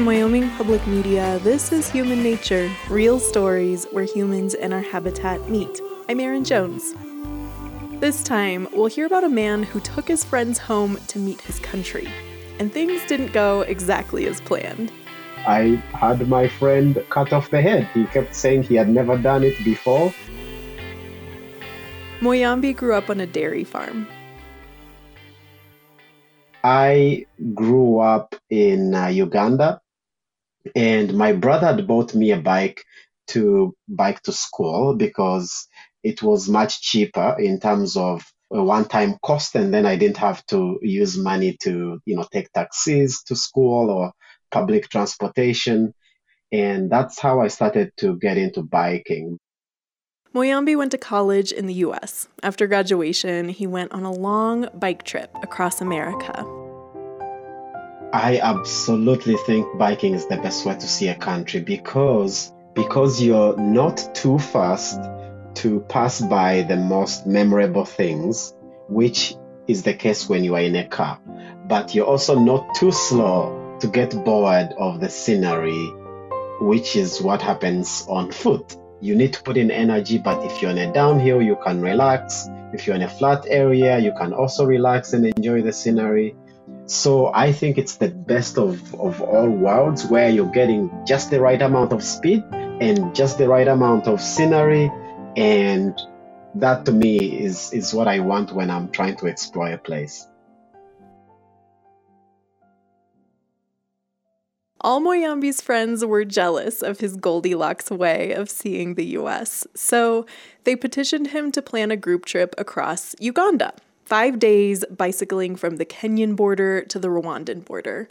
From Wyoming Public Media, this is Human Nature, real stories where humans and our habitat meet. I'm Erin Jones. This time, we'll hear about a man who took his friends home to meet his country, and things didn't go exactly as planned. I had my friend cut off the head. He kept saying he had never done it before. Moyambi grew up on a dairy farm. I grew up in Uganda, and my brother had bought me a bike to bike to school because it was much cheaper in terms of a one-time cost, and then I didn't have to use money to, take taxis to school or public transportation. And that's how I started to get into biking. Moyambi went to college in the U.S. After graduation, he went on a long bike trip across America. I absolutely think biking is the best way to see a country because you're not too fast to pass by the most memorable things, which is the case when you are in a car. But you're also not too slow to get bored of the scenery, which is what happens on foot. You need to put in energy, but if you're on a downhill, you can relax. If you're in a flat area, you can also relax and enjoy the scenery. So I think it's the best of all worlds, where you're getting just the right amount of speed and just the right amount of scenery. And that, to me, is what I want when I'm trying to explore a place. All Moyambi's friends were jealous of his Goldilocks way of seeing the U.S., so they petitioned him to plan a group trip across Uganda, 5 days bicycling from the Kenyan border to the Rwandan border.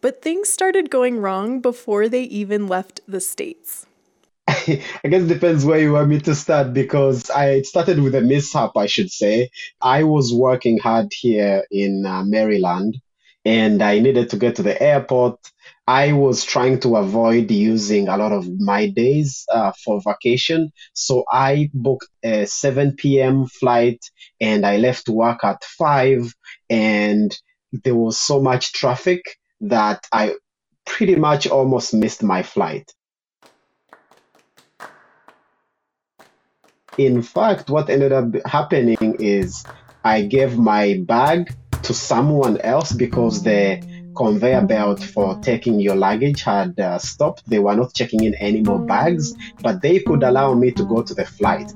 But things started going wrong before they even left the States. I guess it depends where you want me to start, because I started with a mishap, I should say. I was working hard here in Maryland, and I needed to get to the airport. I was trying to avoid using a lot of my days for vacation. So I booked a 7 p.m. flight, and I left work at 5, and there was so much traffic that I pretty much almost missed my flight. In fact, what ended up happening is I gave my bag to someone else because the conveyor belt for taking your luggage had stopped. They were not checking in any more bags, but they could allow me to go to the flight.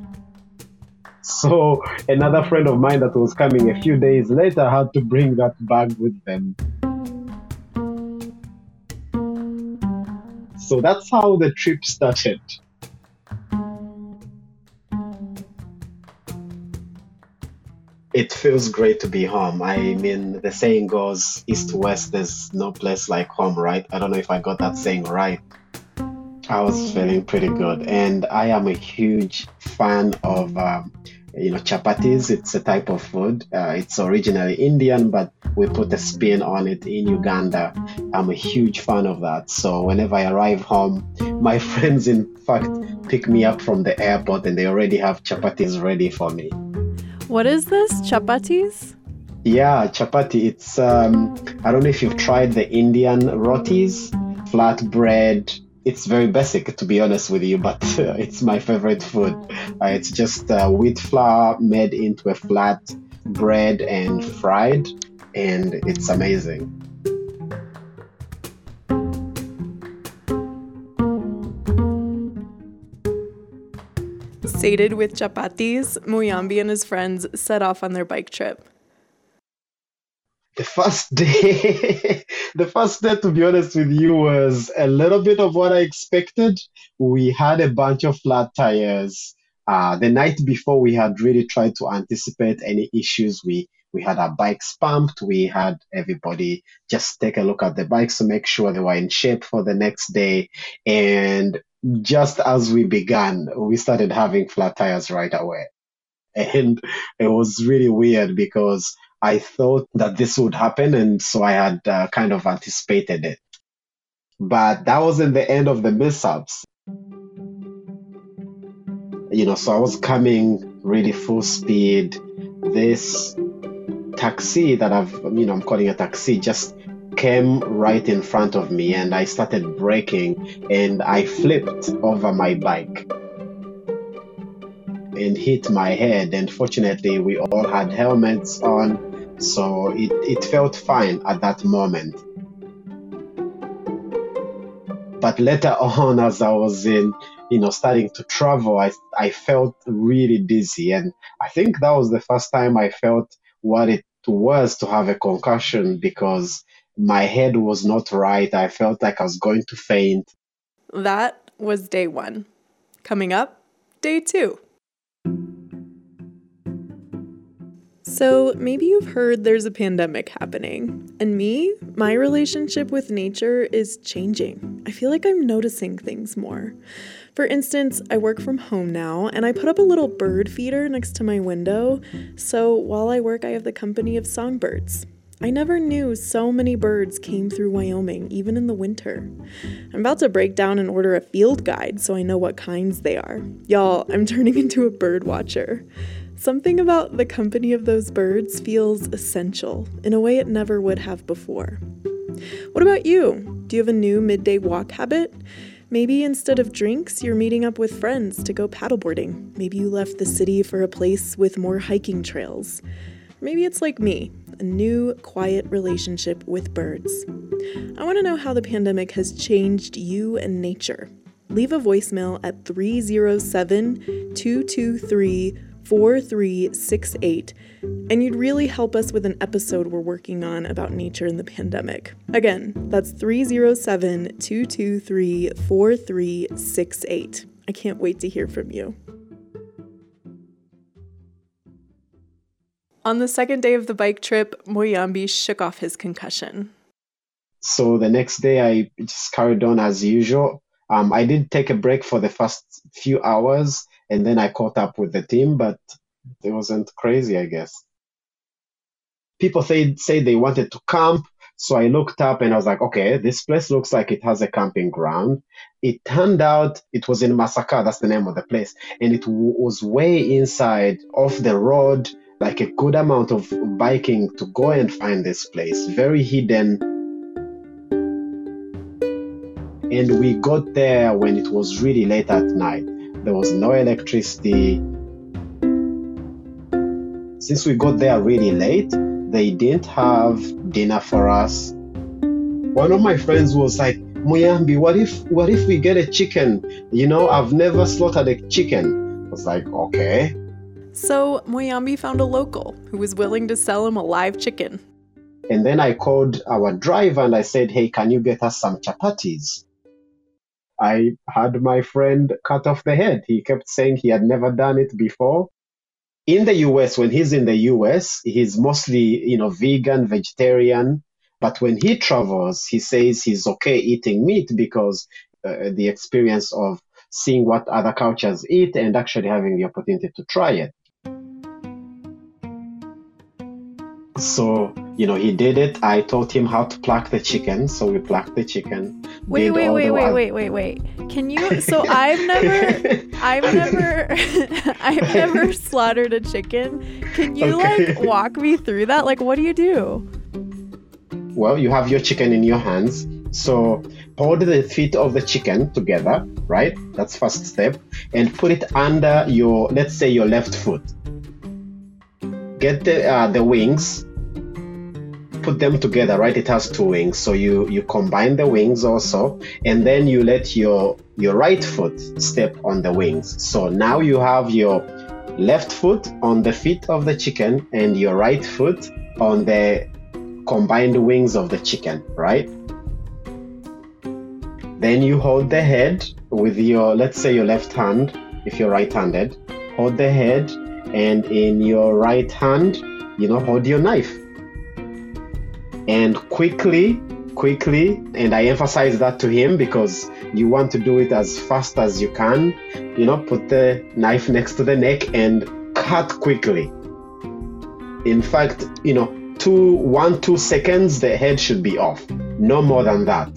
So another friend of mine that was coming a few days later had to bring that bag with them. So that's how the trip started. It feels great to be home. I mean, the saying goes, east to west, there's no place like home, right? I don't know if I got that saying right. I was feeling pretty good. And I am a huge fan of, chapatis. It's a type of food. It's originally Indian, but we put a spin on it in Uganda. I'm a huge fan of that. So whenever I arrive home, my friends, in fact, pick me up from the airport, and they already have chapatis ready for me. What is this? Chapatis? Yeah, chapati. It's, I don't know if you've tried the Indian rotis, flat bread. It's very basic, to be honest with you, but it's my favorite food. It's just wheat flour made into a flat bread and fried, and it's amazing. Sated with chapatis, Moyambi and his friends set off on their bike trip. The first day, to be honest with you, was a little bit of what I expected. We had a bunch of flat tires. The night before, we had really tried to anticipate any issues. We had our bikes pumped. We had everybody just take a look at the bikes to make sure they were in shape for the next day. And just as we began, we started having flat tires right away. And it was really weird because I thought that this would happen, and so I had kind of anticipated it. But that wasn't the end of the mishaps. So I was coming really full speed. This taxi that I'm calling a taxi, just came right in front of me and I started braking and I flipped over my bike and hit my head, and fortunately we all had helmets on, so it felt fine at that moment. But later on, as I was starting to travel, I felt really dizzy, and I think that was the first time I felt what it was to have a concussion, because my head was not right. I felt like I was going to faint. That was day one. Coming up, day two. So maybe you've heard there's a pandemic happening. And me, my relationship with nature is changing. I feel like I'm noticing things more. For instance, I work from home now, and I put up a little bird feeder next to my window. So while I work, I have the company of songbirds. I never knew so many birds came through Wyoming, even in the winter. I'm about to break down and order a field guide so I know what kinds they are. Y'all, I'm turning into a bird watcher. Something about the company of those birds feels essential in a way it never would have before. What about you? Do you have a new midday walk habit? Maybe instead of drinks, you're meeting up with friends to go paddleboarding. Maybe you left the city for a place with more hiking trails. Maybe it's like me, a new quiet relationship with birds. I want to know how the pandemic has changed you and nature. Leave a voicemail at 307-223-4368, and you'd really help us with an episode we're working on about nature in the pandemic. Again, that's 307-223-4368. I can't wait to hear from you. On the second day of the bike trip, Moyambi shook off his concussion. So the next day I just carried on as usual. I did take a break for the first few hours, and then I caught up with the team, but it wasn't crazy, I guess. People say they wanted to camp, so I looked up and I was like, okay, this place looks like it has a camping ground. It turned out it was in Masaka, that's the name of the place, and it was way inside, off the road, like a good amount of biking to go and find this place, very hidden. And we got there when it was really late at night. There was no electricity. Since we got there really late, they didn't have dinner for us. One of my friends was like, Moyambi, what if we get a chicken? I've never slaughtered a chicken. I was like, okay. So Moyambi found a local who was willing to sell him a live chicken. And then I called our driver and I said, hey, can you get us some chapatis? I had my friend cut off the head. He kept saying he had never done it before. In the US, when he's in the US, he's mostly, vegan, vegetarian. But when he travels, he says he's okay eating meat because the experience of seeing what other cultures eat and actually having the opportunity to try it. So, he did it. I taught him how to pluck the chicken. So we plucked the chicken. Wait. Can you? So I've never slaughtered a chicken. Can you walk me through that? What do you do? Well, you have your chicken in your hands. So hold the feet of the chicken together, right? That's first step. And put it under your left foot. Get the wings, put them together, right? It has two wings. So you combine the wings also, and then you let your right foot step on the wings. So now you have your left foot on the feet of the chicken and your right foot on the combined wings of the chicken, right? Then you hold the head with your left hand, if you're right-handed, hold the head, and in your right hand, hold your knife. And quickly, and I emphasize that to him because you want to do it as fast as you can, put the knife next to the neck and cut quickly. In fact, 2 seconds, the head should be off. No more than that.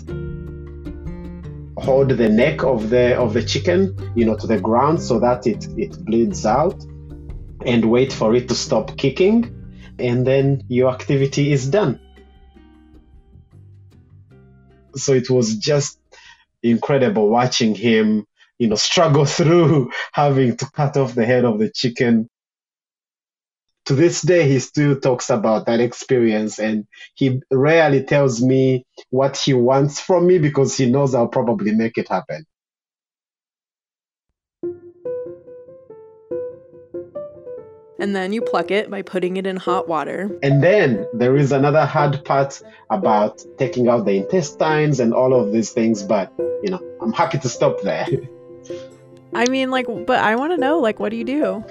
Hold the neck of the chicken, to the ground so that it bleeds out, and wait for it to stop kicking, and then your activity is done. So it was just incredible watching him, you know, struggle through having to cut off the head of the chicken. To this day, he still talks about that experience, and he rarely tells me what he wants from me because he knows I'll probably make it happen. And then you pluck it by putting it in hot water. And then there is another hard part about taking out the intestines and all of these things, but, you know, I'm happy to stop there. I mean, like, but I want to know, like, what do you do?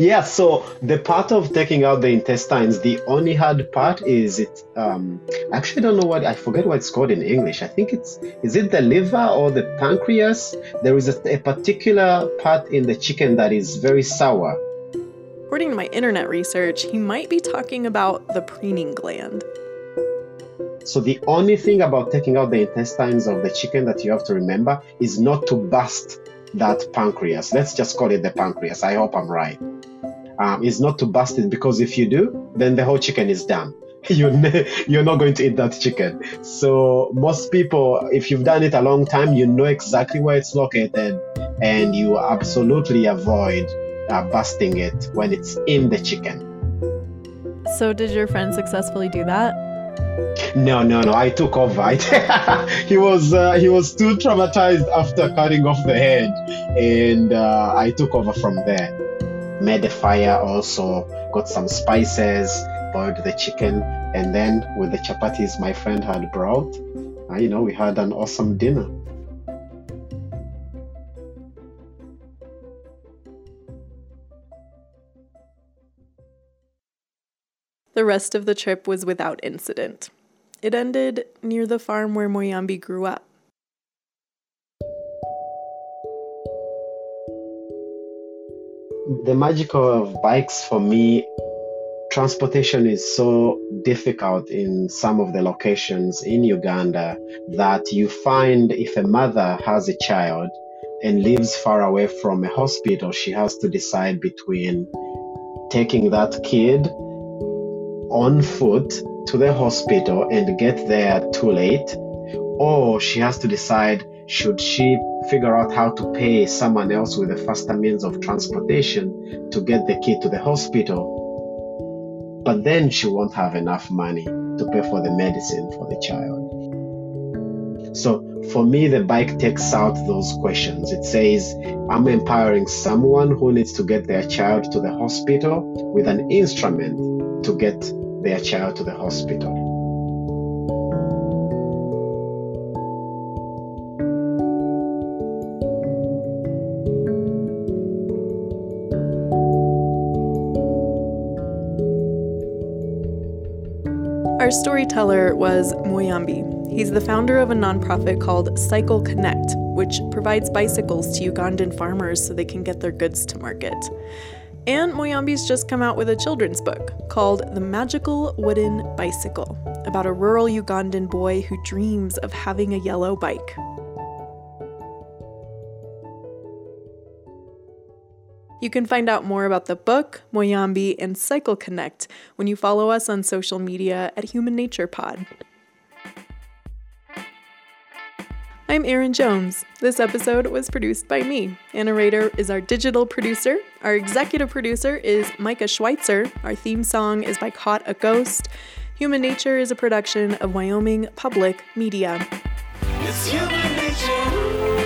Yeah, so the part of taking out the intestines, the only hard part is it, actually don't know what, I forget what it's called in English. I think it's, is it the liver or the pancreas? There is a particular part in the chicken that is very sour. According to my internet research, he might be talking about the preening gland. So the only thing about taking out the intestines of the chicken that you have to remember is not to bust that pancreas. Let's just call it the pancreas. I hope I'm right. It's not to bust it, because if you do, then the whole chicken is done. You're not going to eat that chicken. So most people, if you've done it a long time, you know exactly where it's located, and you absolutely avoid busting it when it's in the chicken. So did your friend successfully do that? No, I took over. He was too traumatized after cutting off the head, and I took over from there. Made a fire also, got some spices, boiled the chicken, and then with the chapatis my friend had brought, you know, we had an awesome dinner. The rest of the trip was without incident. It ended near the farm where Moyambi grew up. The magic of bikes for me, transportation is so difficult in some of the locations in Uganda that you find if a mother has a child and lives far away from a hospital, she has to decide between taking that kid on foot to the hospital and get there too late, or she has to decide, should she figure out how to pay someone else with a faster means of transportation to get the kid to the hospital, but then she won't have enough money to pay for the medicine for the child. So for me, the bike takes out those questions. It says, I'm empowering someone who needs to get their child to the hospital with an instrument to get their child to the hospital. Our storyteller was Moyambi. He's the founder of a nonprofit called Cycle Connect, which provides bicycles to Ugandan farmers so they can get their goods to market. And Moyambi's just come out with a children's book called The Magical Wooden Bicycle, about a rural Ugandan boy who dreams of having a yellow bike. You can find out more about the book, Moyambi, and Cycle Connect when you follow us on social media at Human Nature Pod. I'm Erin Jones. This episode was produced by me. Anna Rader is our digital producer. Our executive producer is Micah Schweitzer. Our theme song is by Caught a Ghost. Human Nature is a production of Wyoming Public Media. It's Human Nature.